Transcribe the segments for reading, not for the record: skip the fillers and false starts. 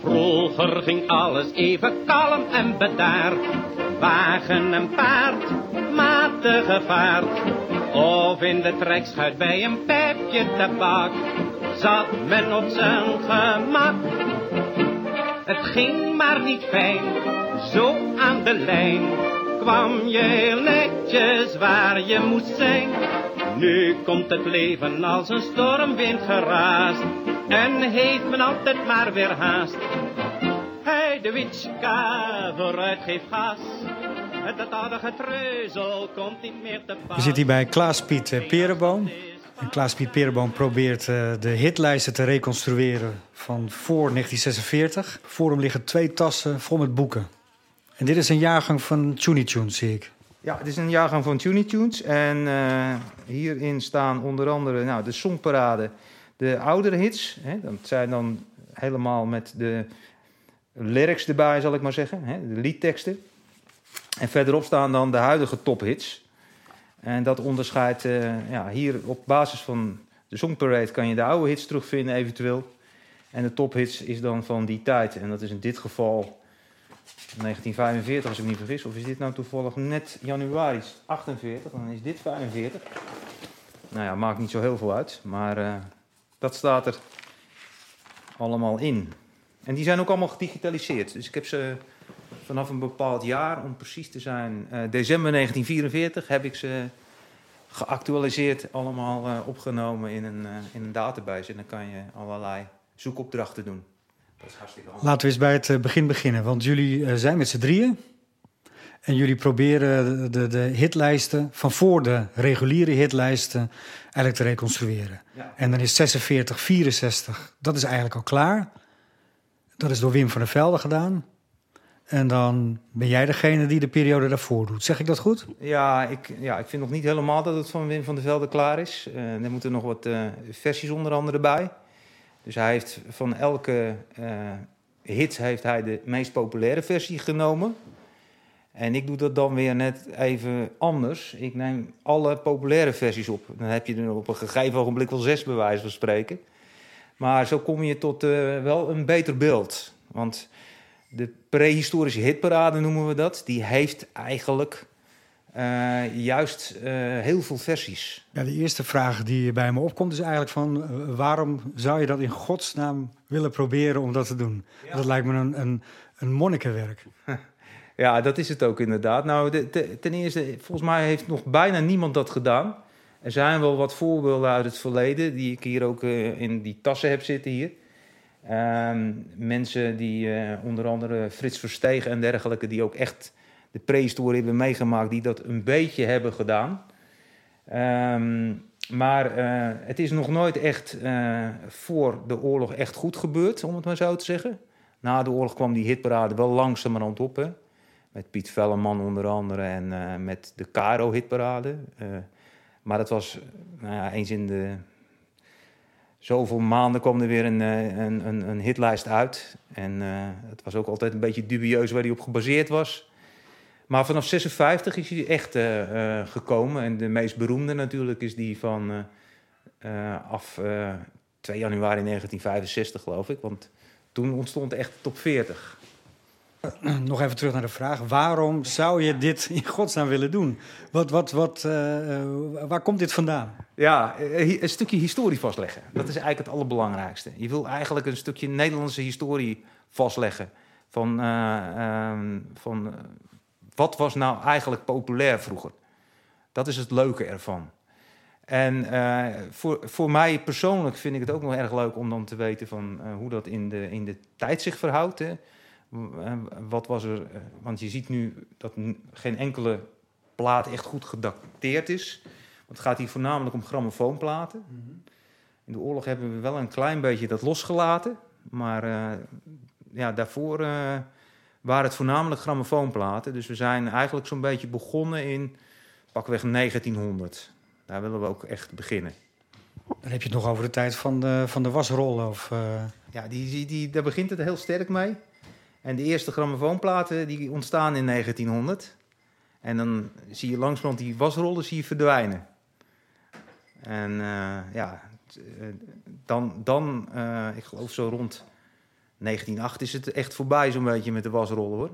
Vroeger ging alles even kalm en bedaard. Wagen en paard, matige vaart. Of in de trekschuit bij een pijpje tabak zat men op zijn gemak. Het ging maar niet fijn, zo aan de lijn kwam je netjes waar je moest zijn. Nu komt het leven als een stormwind geraast en heeft men altijd maar weer haast. Hij de witska vooruit geeft gas, het aardige treuzel komt niet meer te pas. We zitten hier bij Klaas Piet Pereboom. En Klaas Piet Pereboom probeert de hitlijsten te reconstrueren van voor 1946. Voor hem liggen 2 tassen vol met boeken. En dit is een jaargang van Tsuni Tunes, zie ik. Ja, het is een jaargang van Tuney Tunes. En hierin staan onder andere de songparade, de oudere hits. Hè, dat zijn dan helemaal met de lyrics erbij, zal ik maar zeggen. Hè, de liedteksten. En verderop staan dan de huidige tophits. En dat onderscheidt hier op basis van de songparade kan je de oude hits terugvinden eventueel. En de tophits is dan van die tijd. En dat is in dit geval 1945, als ik me niet vergis. Of is dit nou toevallig net januari 48? Dan is dit 45. Nou ja, maakt niet zo heel veel uit. Maar dat staat er allemaal in. En die zijn ook allemaal gedigitaliseerd. Dus ik heb ze vanaf een bepaald jaar, om precies te zijn, december 1944... heb ik ze geactualiseerd, allemaal opgenomen in een database. En dan kan je allerlei zoekopdrachten doen. Laten we eens bij het begin beginnen, want jullie zijn met z'n drieën en jullie proberen de hitlijsten van voor de reguliere hitlijsten eigenlijk te reconstrueren. Ja. En dan is 46, 64, dat is eigenlijk al klaar. Dat is door Wim van der Velde gedaan. En dan ben jij degene die de periode daarvoor doet. Zeg ik dat goed? Ja, ik vind nog niet helemaal dat het van Wim van der Velde klaar is. Er moeten nog wat versies onder andere bij. Dus hij heeft van elke hit heeft hij de meest populaire versie genomen. En ik doe dat dan weer net even anders. Ik neem alle populaire versies op. Dan heb je er op een gegeven ogenblik wel 6 bij wijze van spreken. Maar zo kom je tot wel een beter beeld. Want de prehistorische hitparade noemen we dat. Die heeft eigenlijk heel veel versies. Ja, de eerste vraag die bij me opkomt is eigenlijk van waarom zou je dat in godsnaam willen proberen om dat te doen? Ja. Dat lijkt me een monnikenwerk. Ja, dat is het ook inderdaad. Nou, ten eerste, volgens mij heeft nog bijna niemand dat gedaan. Er zijn wel wat voorbeelden uit het verleden die ik hier ook in die tassen heb zitten hier. Mensen die onder andere Frits Verstegen en dergelijke die ook echt de prehistorie hebben meegemaakt, die dat een beetje hebben gedaan. Het is nog nooit echt voor de oorlog echt goed gebeurd, om het maar zo te zeggen. Na de oorlog kwam die hitparade wel langzamerhand op. Hè? Met Piet Velleman onder andere en met de Caro-hitparade. Maar dat was eens in de zoveel maanden kwam er weer een hitlijst uit. En het was ook altijd een beetje dubieus waar die op gebaseerd was. Maar vanaf 56 is hij echt gekomen. En de meest beroemde natuurlijk is die van 2 januari 1965, geloof ik. Want toen ontstond echt top 40. Nog even terug naar de vraag. Waarom zou je dit in godsnaam willen doen? Waar komt dit vandaan? Ja, een stukje historie vastleggen. Dat is eigenlijk het allerbelangrijkste. Je wil eigenlijk een stukje Nederlandse historie vastleggen. Wat was nou eigenlijk populair vroeger? Dat is het leuke ervan. En voor mij persoonlijk vind ik het ook nog erg leuk om dan te weten van hoe dat in de tijd zich verhoudt. Hè. Wat was er? Want je ziet nu dat geen enkele plaat echt goed gedateerd is. Want het gaat hier voornamelijk om grammofoonplaten. In de oorlog hebben we wel een klein beetje dat losgelaten. Maar daarvoor waren het voornamelijk grammofoonplaten. Dus we zijn eigenlijk zo'n beetje begonnen in pakweg 1900. Daar willen we ook echt beginnen. Dan heb je het nog over de tijd van de wasrollen. Ja, daar begint het heel sterk mee. En de eerste grammofoonplaten die ontstaan in 1900. En dan zie je langzamerhand die wasrollen verdwijnen. En ik geloof zo rond 1908 is het echt voorbij zo'n beetje met de wasrollen, hoor.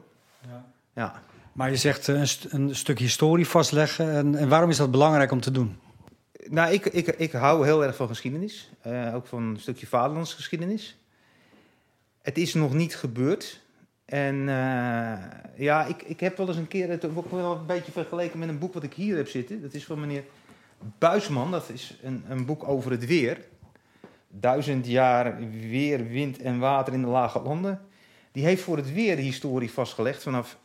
Ja. Ja. Maar je zegt een stuk historie vastleggen. En waarom is dat belangrijk om te doen? Nou, ik hou heel erg van geschiedenis. Ook van een stukje vaderlandsgeschiedenis. Het is nog niet gebeurd. En ik heb wel eens een keer... Het wordt wel een beetje vergeleken met een boek wat ik hier heb zitten. Dat is van meneer Buisman. Dat is een boek over het weer. 1000 jaar weer, wind en water in de lage landen. Die heeft voor het weer de historie vastgelegd vanaf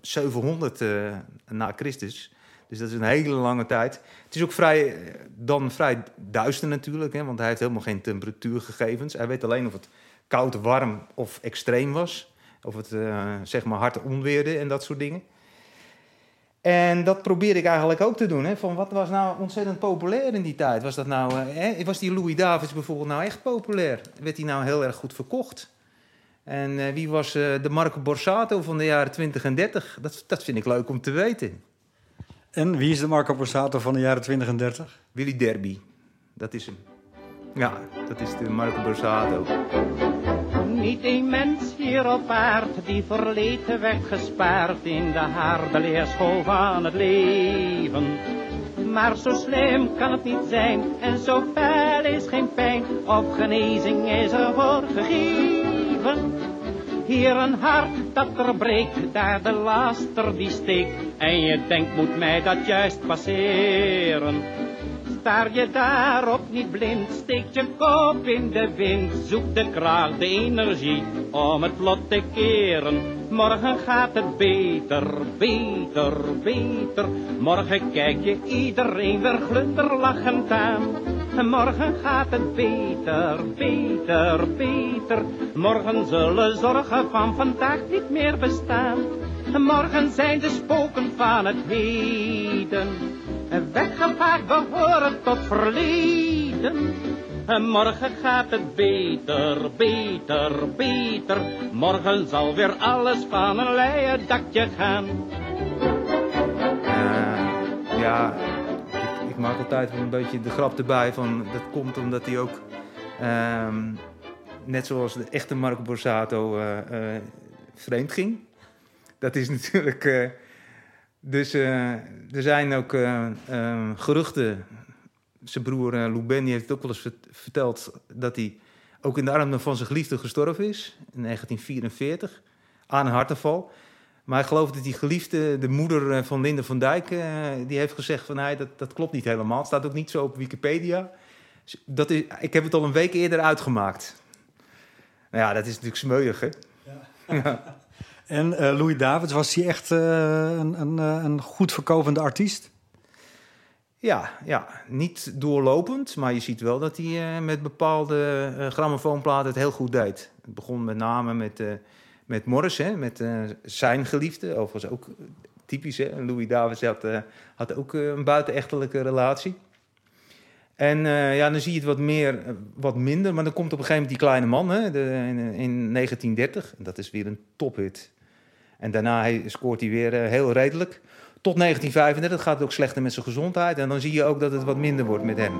700 na Christus. Dus dat is een hele lange tijd. Het is ook vrij duister natuurlijk, hè, want hij heeft helemaal geen temperatuurgegevens. Hij weet alleen of het koud, warm of extreem was. Of het hard onweerde en dat soort dingen. En dat probeer ik eigenlijk ook te doen. Hè, van wat was nou ontzettend populair in die tijd? Was dat nou, was die Louis Davids bijvoorbeeld nou echt populair? Werd die nou heel erg goed verkocht? En wie was de Marco Borsato van de jaren 20 en 30? Dat vind ik leuk om te weten. En wie is de Marco Borsato van de jaren 20 en 30? Willy Derby. Dat is hem. Ja, dat is de Marco Borsato. Niet een mens hier op aard die verleden werd gespaard in de harde leerschool van het leven. Maar zo slim kan het niet zijn en zo fel is geen pijn. Op genezing is er voor gegeven. Hier een hart dat er breekt, daar de laster die steekt. En je denkt, moet mij dat juist passeren? Staar je daarop niet blind, steek je kop in de wind. Zoek de kracht, de energie om het vlot te keren. Morgen gaat het beter, beter, beter. Morgen kijk je iedereen weer glunderlachend aan. Morgen gaat het beter, beter, beter. Morgen zullen zorgen van vandaag niet meer bestaan. Morgen zijn de spoken van het heden weggevaagd, behoren tot verleden. Morgen gaat het beter, beter, beter. Morgen zal weer alles van een leien dakje gaan. Ik maak altijd een beetje de grap erbij van dat komt omdat hij ook net zoals de echte Marco Borsato vreemd ging. Dat is natuurlijk er zijn ook geruchten. Zijn broer Loubenny heeft het ook wel eens verteld dat hij ook in de armen van zijn geliefde gestorven is in 1944 aan een hartaanval. Maar ik geloof dat die geliefde, de moeder van Linda van Dijk, die heeft gezegd van hey, dat klopt niet helemaal. Het staat ook niet zo op Wikipedia. Dat is, ik heb het al een week eerder uitgemaakt. Nou ja, dat is natuurlijk smeuig, hè? Ja. Ja. En Louis Davids, was hij echt een goed verkopende artiest? Ja, niet doorlopend, maar je ziet wel dat hij met bepaalde grammofoonplaten het heel goed deed. Het begon met name met Morris, hè, met zijn geliefde. Overigens ook typisch, hè? Louis Davids had ook een buitenechtelijke relatie. En dan zie je het wat minder. Maar dan komt op een gegeven moment die kleine man in 1930. En dat is weer een tophit. En daarna scoort hij weer heel redelijk. Tot 1935 gaat het ook slechter met zijn gezondheid. En dan zie je ook dat het wat minder wordt met hem.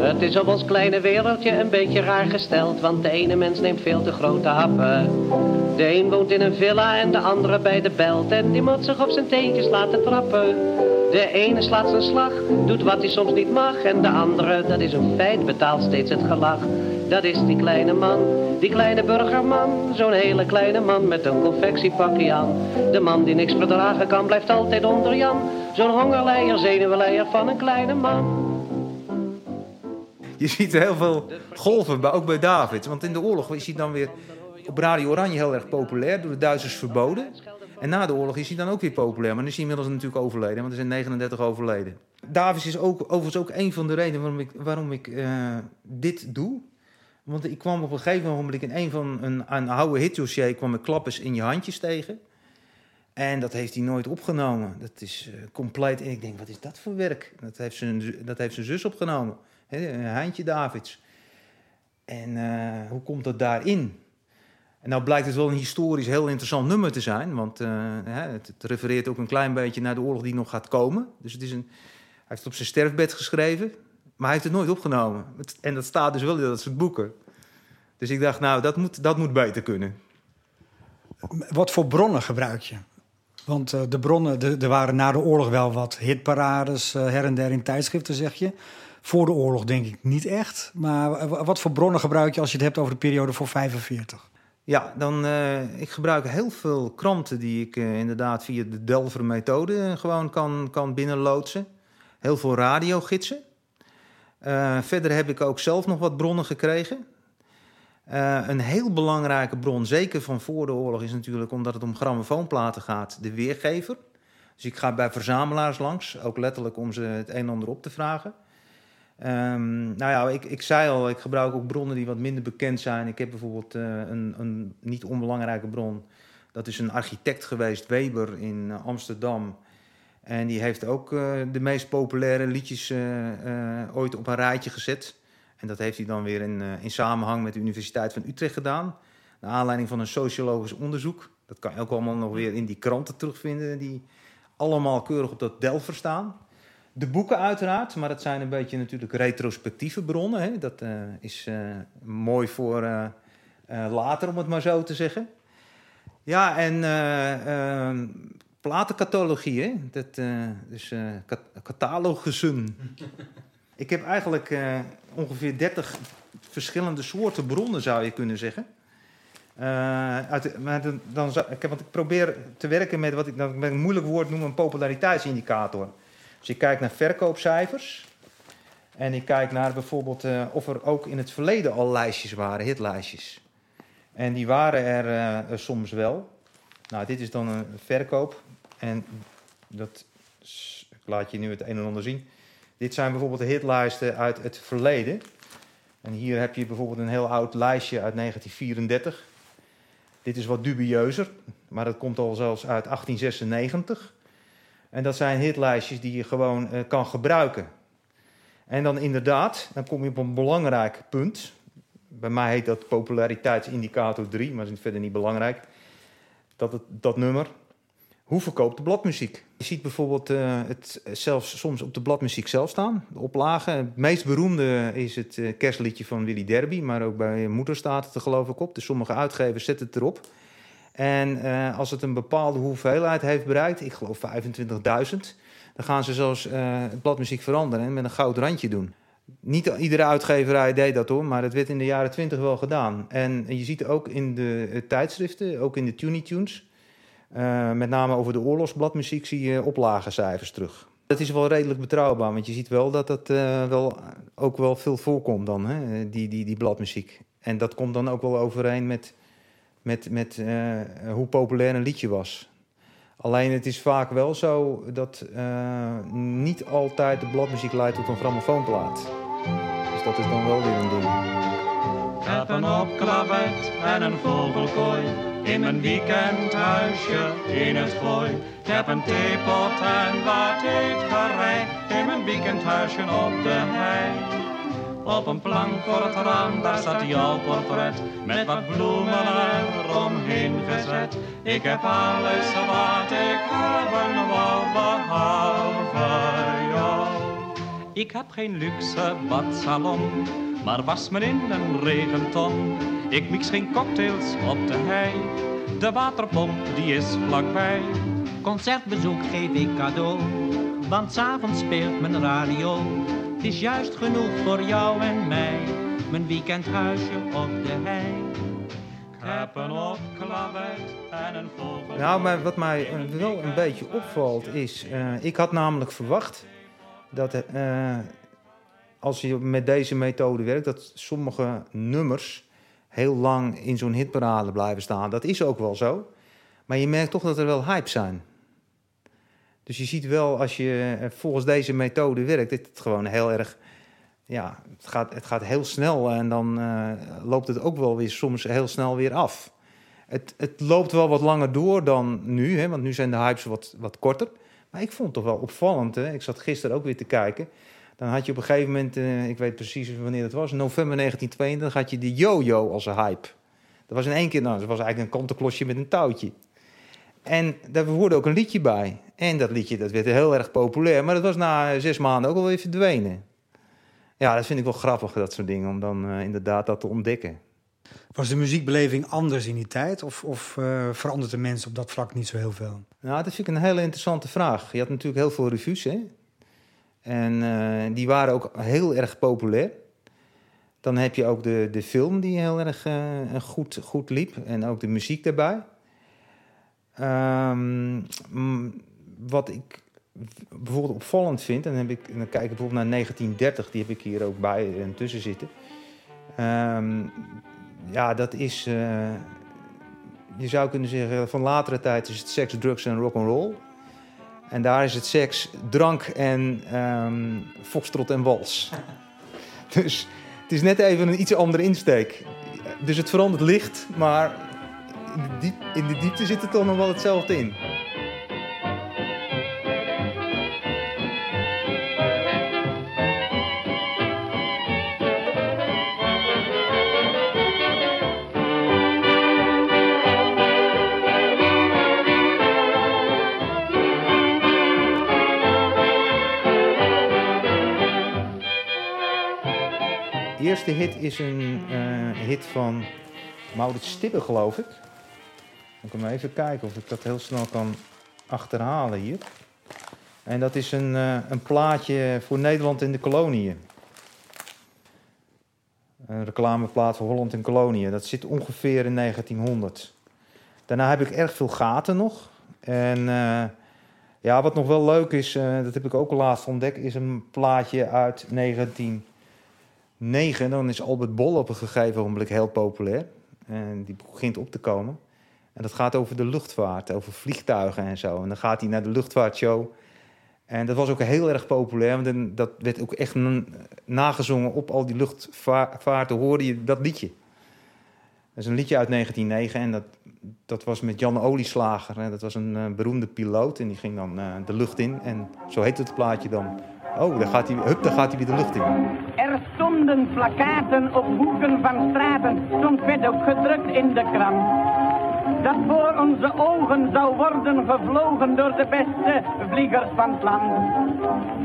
Het is op ons kleine wereldje een beetje raar gesteld, want de ene mens neemt veel te grote happen. De een woont in een villa en de andere bij de belt en die moet zich op zijn teentjes laten trappen. De ene slaat zijn slag, doet wat hij soms niet mag en de andere, dat is een feit, betaalt steeds het gelach. Dat is die kleine man, die kleine burgerman, zo'n hele kleine man met een confectiepakje aan. De man die niks verdragen kan, blijft altijd onder Jan, zo'n hongerleier, zenuwenleier van een kleine man. Je ziet heel veel golven, ook bij Davids. Want in de oorlog is hij dan weer op Radio Oranje heel erg populair, door de Duitsers verboden. En na de oorlog is hij dan ook weer populair. Maar nu is hij inmiddels natuurlijk overleden, want hij is in 1939 overleden. Davids is overigens ook een van de redenen waarom ik dit doe. Want ik kwam op een gegeven moment in een oude hitdossier kwam ik Klappers in je handjes tegen. En dat heeft hij nooit opgenomen. Dat is compleet. En ik denk, wat is dat voor werk? Dat heeft zijn zus opgenomen. Heintje Davids. En hoe komt dat daarin? En nou blijkt het wel een historisch heel interessant nummer te zijn. Want het refereert ook een klein beetje naar de oorlog die nog gaat komen. Dus het is hij heeft het op zijn sterfbed geschreven, maar hij heeft het nooit opgenomen. En dat staat dus wel in dat soort boeken. Dus ik dacht, nou, dat moet beter kunnen. Wat voor bronnen gebruik je? Want de bronnen, er waren na de oorlog wel wat hitparades, her en der in tijdschriften, zeg je. Voor de oorlog denk ik niet echt. Maar wat voor bronnen gebruik je als je het hebt over de periode voor 1945? Ja, dan ik gebruik heel veel kranten die ik inderdaad via de Delver methode gewoon kan binnenloodsen. Heel veel radiogidsen. Verder heb ik ook zelf nog wat bronnen gekregen. Een heel belangrijke bron, zeker van voor de oorlog, is natuurlijk, omdat het om grammofoonplaten gaat, de weergever. Dus ik ga bij verzamelaars langs, ook letterlijk om ze het een en ander op te vragen. Ik zei al, ik gebruik ook bronnen die wat minder bekend zijn. Ik heb bijvoorbeeld een niet onbelangrijke bron. Dat is een architect geweest, Weber, in Amsterdam. En die heeft ook de meest populaire liedjes ooit op een rijtje gezet. En dat heeft hij dan weer in samenhang met de Universiteit van Utrecht gedaan. Naar aanleiding van een sociologisch onderzoek. Dat kan je ook allemaal nog weer in die kranten terugvinden. Die allemaal keurig op dat Delver staan. De boeken uiteraard, maar dat zijn een beetje natuurlijk retrospectieve bronnen. Hè? Dat is mooi voor later, om het maar zo te zeggen. Ja, en platencatalogie, hè? Dus catalogussen. Ik heb eigenlijk ongeveer 30 verschillende soorten bronnen, zou je kunnen zeggen. Want ik probeer te werken met wat ik dan met een moeilijk woord noem een populariteitsindicator. Dus ik kijk naar verkoopcijfers. En ik kijk naar bijvoorbeeld of er ook in het verleden al lijstjes waren, hitlijstjes. En die waren er soms wel. Nou, dit is dan een verkoop. En dat ik laat je nu het een en ander zien. Dit zijn bijvoorbeeld de hitlijsten uit het verleden. En hier heb je bijvoorbeeld een heel oud lijstje uit 1934. Dit is wat dubieuzer, maar dat komt al zelfs uit 1896. En dat zijn hitlijstjes die je gewoon kan gebruiken. En dan inderdaad, dan kom je op een belangrijk punt. Bij mij heet dat populariteitsindicator 3, maar dat is verder niet belangrijk. Dat nummer. Hoe verkoopt de bladmuziek? Je ziet bijvoorbeeld het zelfs soms op de bladmuziek zelf staan. De oplagen. Het meest beroemde is het kerstliedje van Willy Derby. Maar ook bij Moeder staat het er geloof ik op. Dus sommige uitgevers zetten het erop. En als het een bepaalde hoeveelheid heeft bereikt, ik geloof 25.000... dan gaan ze zelfs het bladmuziek veranderen en met een goud randje doen. Niet iedere uitgeverij deed dat hoor, maar dat werd in de jaren 20 wel gedaan. En je ziet ook in de tijdschriften, ook in de Tuney Tunes, met name over de oorlogsbladmuziek zie je oplagencijfers terug. Dat is wel redelijk betrouwbaar, want je ziet wel dat dat wel ook wel veel voorkomt dan, hè? Die bladmuziek. En dat komt dan ook wel overeen met hoe populair een liedje was. Alleen het is vaak wel zo dat niet altijd de bladmuziek leidt tot een grammofoonplaat. Dus dat is dan wel weer een ding. Ik heb een opklavet en een vogelkooi in mijn weekendhuisje in het Gooi. Ik heb een theepot en wat eetgerei in mijn weekendhuisje op de hei. Op een plank voor het raam, daar staat jouw portret, met wat bloemen eromheen gezet. Ik heb alles wat ik hebben wou, behalve jou. Ik heb geen luxe badsalon, maar was me in een regenton. Ik mix geen cocktails op de hei, de waterpomp die is vlakbij. Concertbezoek geef ik cadeau, want s'avonds speelt mijn radio. Het is juist genoeg voor jou en mij, mijn weekendhuisje op de hei. Kappen op, en een vogel. Nou, maar wat mij wel een beetje opvalt is, ik had namelijk verwacht dat als je met deze methode werkt, dat sommige nummers heel lang in zo'n hitparade blijven staan. Dat is ook wel zo, maar je merkt toch dat er wel hype zijn. Dus je ziet wel, als je volgens deze methode werkt, dat het gewoon heel erg... Ja, het gaat heel snel en dan loopt het ook wel weer soms heel snel weer af. Het loopt wel wat langer door dan nu, hè, want nu zijn de hypes wat korter. Maar ik vond het toch wel opvallend. Hè? Ik zat gisteren ook weer te kijken. Dan had je op een gegeven moment, ik weet precies wanneer dat was, november 1922, had je de yo-yo als een hype. Dat was in één keer, nou, dat was eigenlijk een kantenklosje met een touwtje. En daar hoorde ook een liedje bij. En dat liedje, dat werd heel erg populair. Maar dat was na 6 maanden ook alweer verdwenen. Ja, dat vind ik wel grappig, dat soort dingen. Om dan inderdaad dat te ontdekken. Was de muziekbeleving anders in die tijd? Of verandert de mens op dat vlak niet zo heel veel? Nou, dat vind ik een hele interessante vraag. Je had natuurlijk heel veel revues, hè? En die waren ook heel erg populair. Dan heb je ook de film die heel erg goed liep. En ook de muziek daarbij. Wat ik bijvoorbeeld opvallend vind... En dan kijk ik bijvoorbeeld naar 1930. Die heb ik hier ook bij en tussen zitten. Ja, dat is... je zou kunnen zeggen, van latere tijd is het seks, drugs en rock'n'roll. En daar is het seks, drank en foxtrot en wals. Dus het is net even een iets andere insteek. Dus het verandert licht, maar in de diepte zit er toch nog wel hetzelfde in. De eerste hit is een hit van Maurits Stibbe, geloof ik. Ik kan even kijken of ik dat heel snel kan achterhalen hier. En dat is een plaatje voor Nederland in de koloniën. Een reclameplaat voor Holland in koloniën. Dat zit ongeveer in 1900. Daarna heb ik erg veel gaten nog. En ja, wat nog wel leuk is, dat heb ik ook laatst ontdekt, is een plaatje uit 1909, dan is Albert Bol op een gegeven ogenblik heel populair. En die begint op te komen. En dat gaat over de luchtvaart, over vliegtuigen en zo. En dan gaat hij naar de luchtvaartshow. En dat was ook heel erg populair. Want dat werd ook echt nagezongen op al die luchtvaarten. Hoorde je dat liedje. Dat is een liedje uit 1909. En dat was met Jan Olieslager. En dat was een beroemde piloot. En die ging dan de lucht in. En zo heet het plaatje dan. Oh, daar gaat hij weer de lucht in. Er stonden plakkaten op hoeken van straten, soms werd ook gedrukt in de krant. Dat voor onze ogen zou worden gevlogen door de beste vliegers van het land.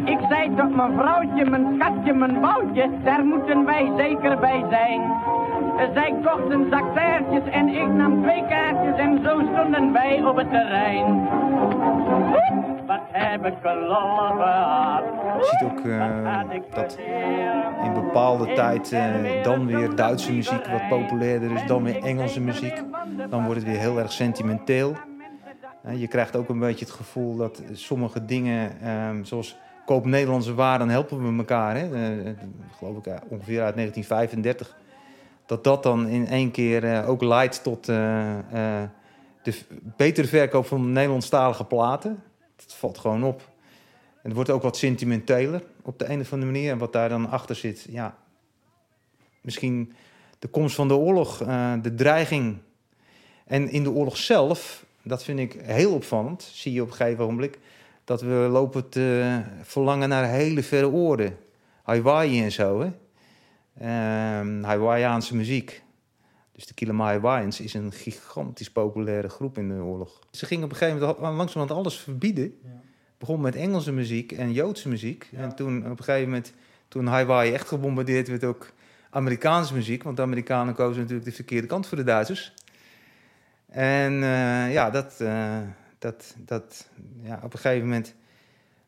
Ik zei tot mijn vrouwtje, mijn schatje, mijn boutje, daar moeten wij zeker bij zijn. Zij kocht een zak taartjes en ik nam 2 kaartjes en zo stonden wij op het terrein. Wat heb ik gelogen gehad. Je ziet ook dat in bepaalde tijd dan weer Duitse muziek wat populairder is, dan weer Engelse muziek. Dan wordt het weer heel erg sentimenteel. Je krijgt ook een beetje het gevoel dat sommige dingen, zoals koop Nederlandse waren, dan helpen we elkaar. Hè? Geloof ik ongeveer uit 1935. Dat dan in één keer ook leidt tot de betere verkoop van Nederlandstalige platen. Dat valt gewoon op. En het wordt ook wat sentimenteler op de een of andere manier. En wat daar dan achter zit, ja, misschien de komst van de oorlog, de dreiging. En in de oorlog zelf, dat vind ik heel opvallend, zie je op een gegeven ogenblik, dat we lopen te verlangen naar hele verre oorden. Hawaii en zo, hè. Hawaiiaanse muziek. Dus de Killamaya Wayans is een gigantisch populaire groep in de oorlog. Ze gingen op een gegeven moment langzamerhand alles verbieden. Ja. Begon met Engelse muziek en Joodse muziek. Ja. En toen op een gegeven moment, toen Hawaii echt gebombardeerd werd, ook Amerikaanse muziek. Want de Amerikanen kozen natuurlijk de verkeerde kant voor de Duitsers. En ja, ja, op een gegeven moment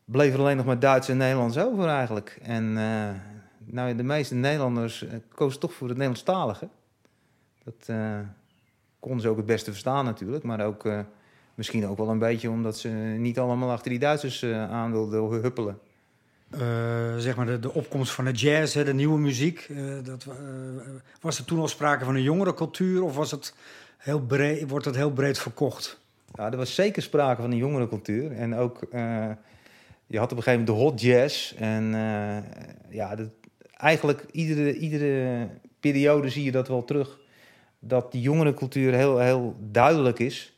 bleef er alleen nog maar Duits en Nederlands over eigenlijk. En nou, de meeste Nederlanders kozen toch voor het Nederlandstalige. Dat konden ze ook het beste verstaan natuurlijk. Maar ook misschien ook wel een beetje omdat ze niet allemaal achter die Duitsers aan wilden huppelen. Zeg maar de opkomst van de jazz, hè, de nieuwe muziek. Was er toen al sprake van een jongere cultuur of was het heel breed, wordt dat heel breed verkocht? Ja, er was zeker sprake van een jongere cultuur. En ook, je had op een gegeven moment de hot jazz. En ja, eigenlijk iedere periode zie je dat wel terug. Dat die jongerencultuur heel, heel duidelijk is.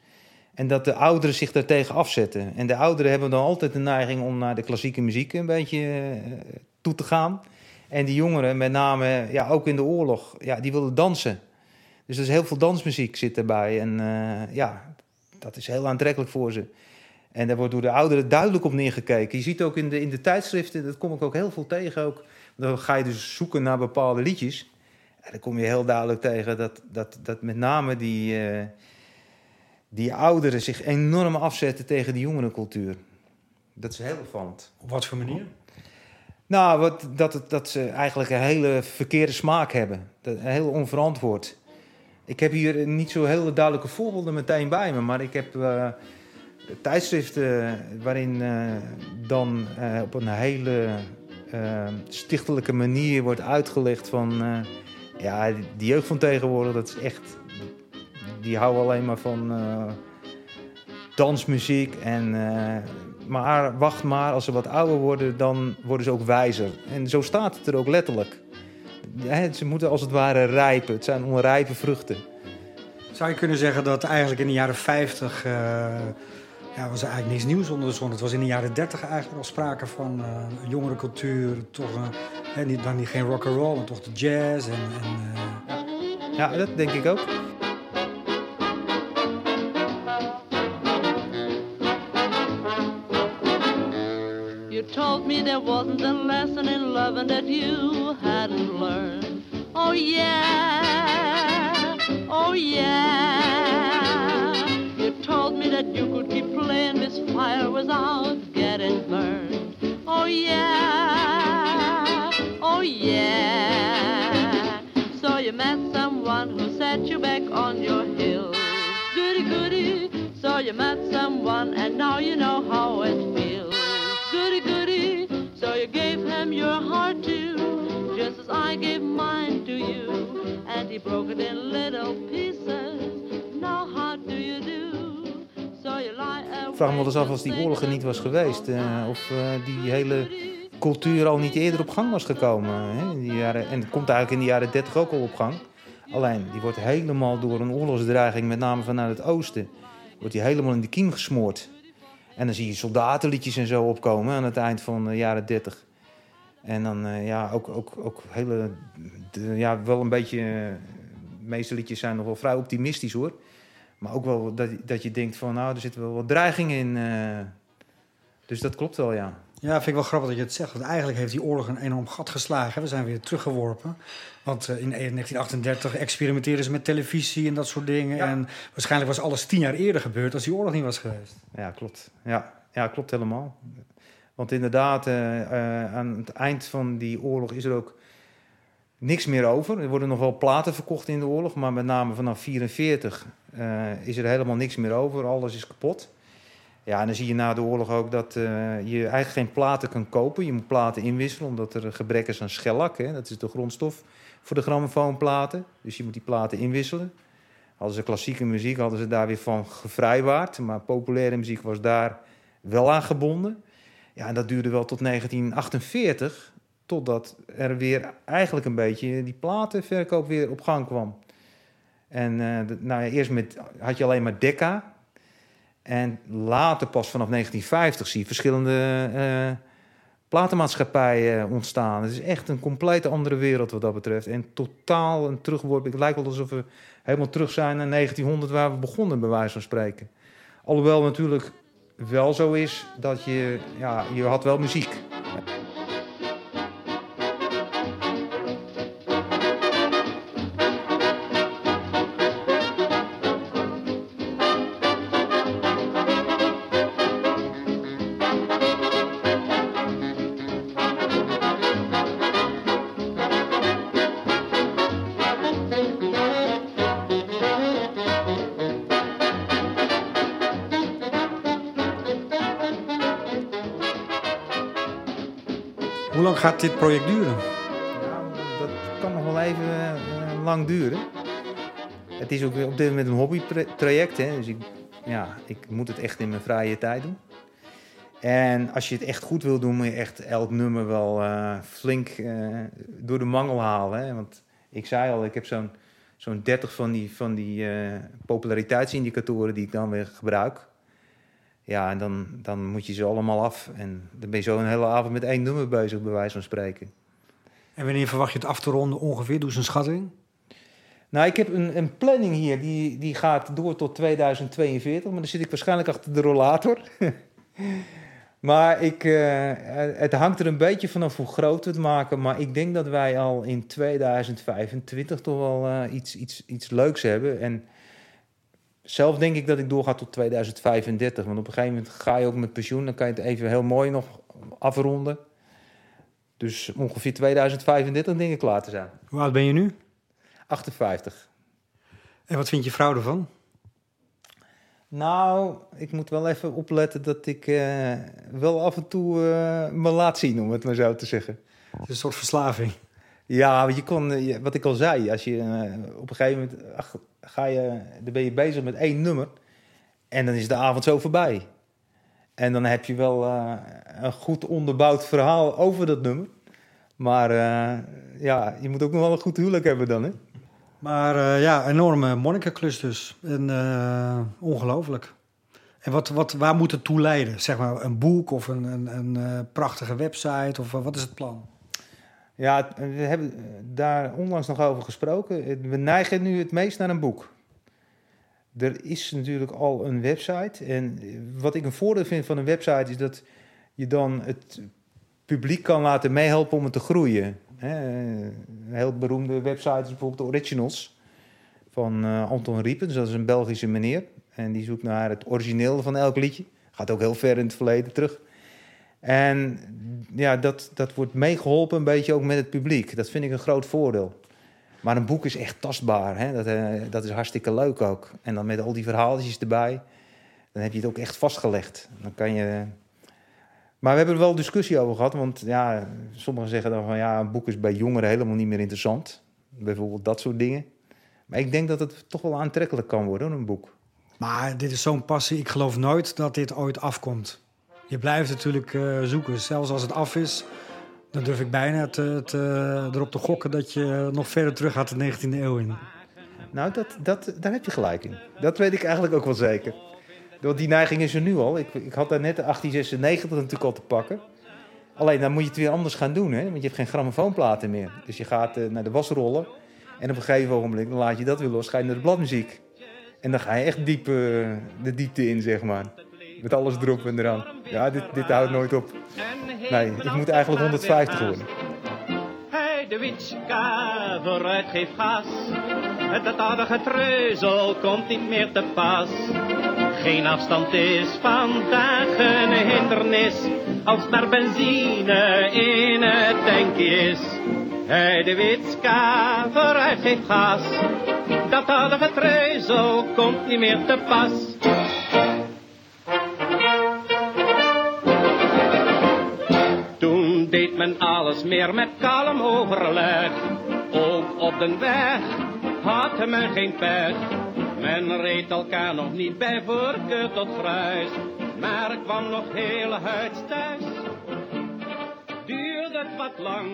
En dat de ouderen zich daartegen afzetten. En de ouderen hebben dan altijd de neiging om naar de klassieke muziek een beetje toe te gaan. En die jongeren, met name ja, ook in de oorlog, ja, die wilden dansen. Dus er is heel veel dansmuziek zit erbij. En ja, dat is heel aantrekkelijk voor ze. En daar wordt door de ouderen duidelijk op neergekeken. Je ziet ook in de tijdschriften, dat kom ik ook heel veel tegen ook. Dan ga je dus zoeken naar bepaalde liedjes. En dan kom je heel duidelijk tegen dat met name die ouderen zich enorm afzetten tegen die jongerencultuur. Dat is heel opvallend. Op wat voor manier? Nou, dat ze eigenlijk een hele verkeerde smaak hebben. Heel onverantwoord. Ik heb hier niet zo hele duidelijke voorbeelden meteen bij me, maar ik heb tijdschriften waarin dan op een hele stichtelijke manier wordt uitgelegd van ja, die jeugd van tegenwoordig, dat is echt, die houden alleen maar van dansmuziek en maar wacht maar, als ze wat ouder worden, dan worden ze ook wijzer. En zo staat het er ook letterlijk. Ja, ze moeten als het ware rijpen. Het zijn onrijpe vruchten. Zou je kunnen zeggen dat eigenlijk in de jaren 50... ja, was er eigenlijk niks nieuws onder de zon. Het was in de jaren 30 eigenlijk al sprake van een jongere cultuur. Toch, dan geen rock'n'roll, maar toch de jazz. Ja, dat denk ik ook. Told me there wasn't a lesson in loving that you hadn't learned. Oh yeah, oh yeah. You told me that you could keep playing this fire without getting burned. Oh yeah, oh yeah. So you met someone who set you back on your heels. Goody, goody. So you met someone and now you know how it feels. Goody, goody, so you gave him your heart too, just as I gave mine to you, and he broke it in little pieces, now how do you do, so you lie away. Ik vraag me wel eens af als die oorlog er niet was geweest, of die hele cultuur al niet eerder op gang was gekomen. Hè? En het komt eigenlijk in de jaren 30 ook al op gang, alleen die wordt helemaal door een oorlogsdreiging, met name vanuit het oosten, wordt die helemaal in de kiem gesmoord. En dan zie je soldatenliedjes en zo opkomen aan het eind van de jaren 30. En dan ja, ook hele... ja, wel een beetje... de meeste liedjes zijn nog wel vrij optimistisch, hoor. Maar ook wel dat je denkt van... nou, er zit wel wat dreiging in. Dus dat klopt wel, ja. Ja, vind ik wel grappig dat je het zegt. Want eigenlijk heeft die oorlog een enorm gat geslagen. We zijn weer teruggeworpen. Want in 1938 experimenteerden ze met televisie en dat soort dingen. Ja. En waarschijnlijk was alles 10 jaar eerder gebeurd als die oorlog niet was geweest. Ja, klopt. Ja, klopt helemaal. Want inderdaad, aan het eind van die oorlog is er ook niks meer over. Er worden nog wel platen verkocht in de oorlog. Maar met name vanaf 1944 is er helemaal niks meer over. Alles is kapot. Ja, en dan zie je na de oorlog ook dat je eigenlijk geen platen kan kopen. Je moet platen inwisselen, omdat er gebrek is aan schellak. Hè? Dat is de grondstof voor de grammofoonplaten. Dus je moet die platen inwisselen. Hadden ze klassieke muziek, hadden ze daar weer van gevrijwaard. Maar populaire muziek was daar wel aan gebonden. Ja, en dat duurde wel tot 1948. Totdat er weer eigenlijk een beetje die platenverkoop weer op gang kwam. En nou ja, eerst had je alleen maar Decca. En later, pas vanaf 1950, zie je verschillende platenmaatschappijen ontstaan. Het is echt een compleet andere wereld wat dat betreft. En totaal een terugworp. Het lijkt wel alsof we helemaal terug zijn naar 1900, waar we begonnen, bij wijze van spreken. Alhoewel natuurlijk wel zo is dat je had wel muziek. Hoe lang gaat dit project duren? Nou, dat kan nog wel even lang duren. Het is ook op dit moment een hobbytraject. Dus ik moet het echt in mijn vrije tijd doen. En als je het echt goed wil doen, moet je echt elk nummer wel flink door de mangel halen. Hè? Want ik zei al, ik heb zo'n 30 van die populariteitsindicatoren die ik dan weer gebruik. Ja, en dan moet je ze allemaal af. En dan ben je zo een hele avond met 1 nummer bezig, bij wijze van spreken. En wanneer verwacht je het af te ronden ongeveer? Doe eens een schatting. Nou, ik heb een planning hier, die gaat door tot 2042. Maar dan zit ik waarschijnlijk achter de rollator. Maar het hangt er een beetje vanaf hoe groot we het maken. Maar ik denk dat wij al in 2025 toch wel iets leuks hebben. En zelf denk ik dat ik doorga tot 2035. Want op een gegeven moment ga je ook met pensioen. Dan kan je het even heel mooi nog afronden. Dus ongeveer 2035 denk ik klaar te zijn. Hoe oud ben je nu? 58. En wat vindt je vrouw ervan? Nou, ik moet wel even opletten dat ik wel af en toe me laat zien, om het maar zo te zeggen. Een soort verslaving. Ja, je kon, wat ik al zei, als je op een gegeven moment dan ben je bezig met één nummer en dan is de avond zo voorbij. En dan heb je wel een goed onderbouwd verhaal over dat nummer. Maar ja, je moet ook nog wel een goed huwelijk hebben dan, hè? Maar ja, enorme monnikenklus dus. En ongelooflijk. En waar moet het toe leiden? Zeg maar een boek of een prachtige website? Of wat is het plan? Ja, we hebben daar onlangs nog over gesproken. We neigen nu het meest naar een boek. Er is natuurlijk al een website. En wat ik een voordeel vind van een website is dat je dan het publiek kan laten meehelpen om het te groeien. Een heel beroemde website is bijvoorbeeld de Originals van Anton Riepens. Dat is een Belgische meneer. En die zoekt naar het origineel van elk liedje. Gaat ook heel ver in het verleden terug. En ja, dat wordt meegeholpen een beetje ook met het publiek. Dat vind ik een groot voordeel. Maar een boek is echt tastbaar. Hè? Dat is hartstikke leuk ook. En dan met al die verhaaltjes erbij, dan heb je het ook echt vastgelegd. Dan kan je... Maar we hebben er wel discussie over gehad. Want ja, sommigen zeggen dan van ja, een boek is bij jongeren helemaal niet meer interessant. Bijvoorbeeld dat soort dingen. Maar ik denk dat het toch wel aantrekkelijk kan worden, een boek. Maar dit is zo'n passie. Ik geloof nooit dat dit ooit afkomt. Je blijft natuurlijk zoeken. Zelfs als het af is, dan durf ik bijna erop te gokken dat je nog verder terug gaat de 19e eeuw in. Nou, daar heb je gelijk in. Dat weet ik eigenlijk ook wel zeker. Want die neiging is er nu al. Ik had daar net de 1896 natuurlijk al te pakken. Alleen dan moet je het weer anders gaan doen, hè? Want je hebt geen grammofoonplaten meer. Dus je gaat naar de wasrollen. En op een gegeven ogenblik dan laat je dat weer los. Ga je naar de bladmuziek. En dan ga je echt diep de diepte in, zeg maar. Met alles erop en eraan. Ja, dit houdt nooit op. Nee, ik moet eigenlijk 150 worden. Hij de witska vooruit geeft gas. Het aardige treuzel komt niet meer te pas. Geen afstand is vandaag een hindernis, als maar benzine in het tankje is. Hij de witska vooruit geeft gas, dat aardige treuzel komt niet meer te pas. Toen deed men alles meer met kalm overleg, ook op den weg had men geen pech. Men reed elkaar nog niet bij voorkeur tot gruis, maar kwam nog heel huids thuis. Duurde het wat lang,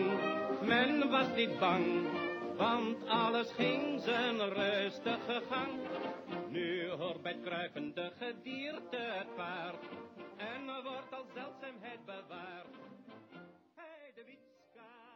men was niet bang, want alles ging zijn rustige gang. Nu hoort bij het kruipende gedierte het paard, en wordt als zeldzaamheid bewaard. Hey, de witska.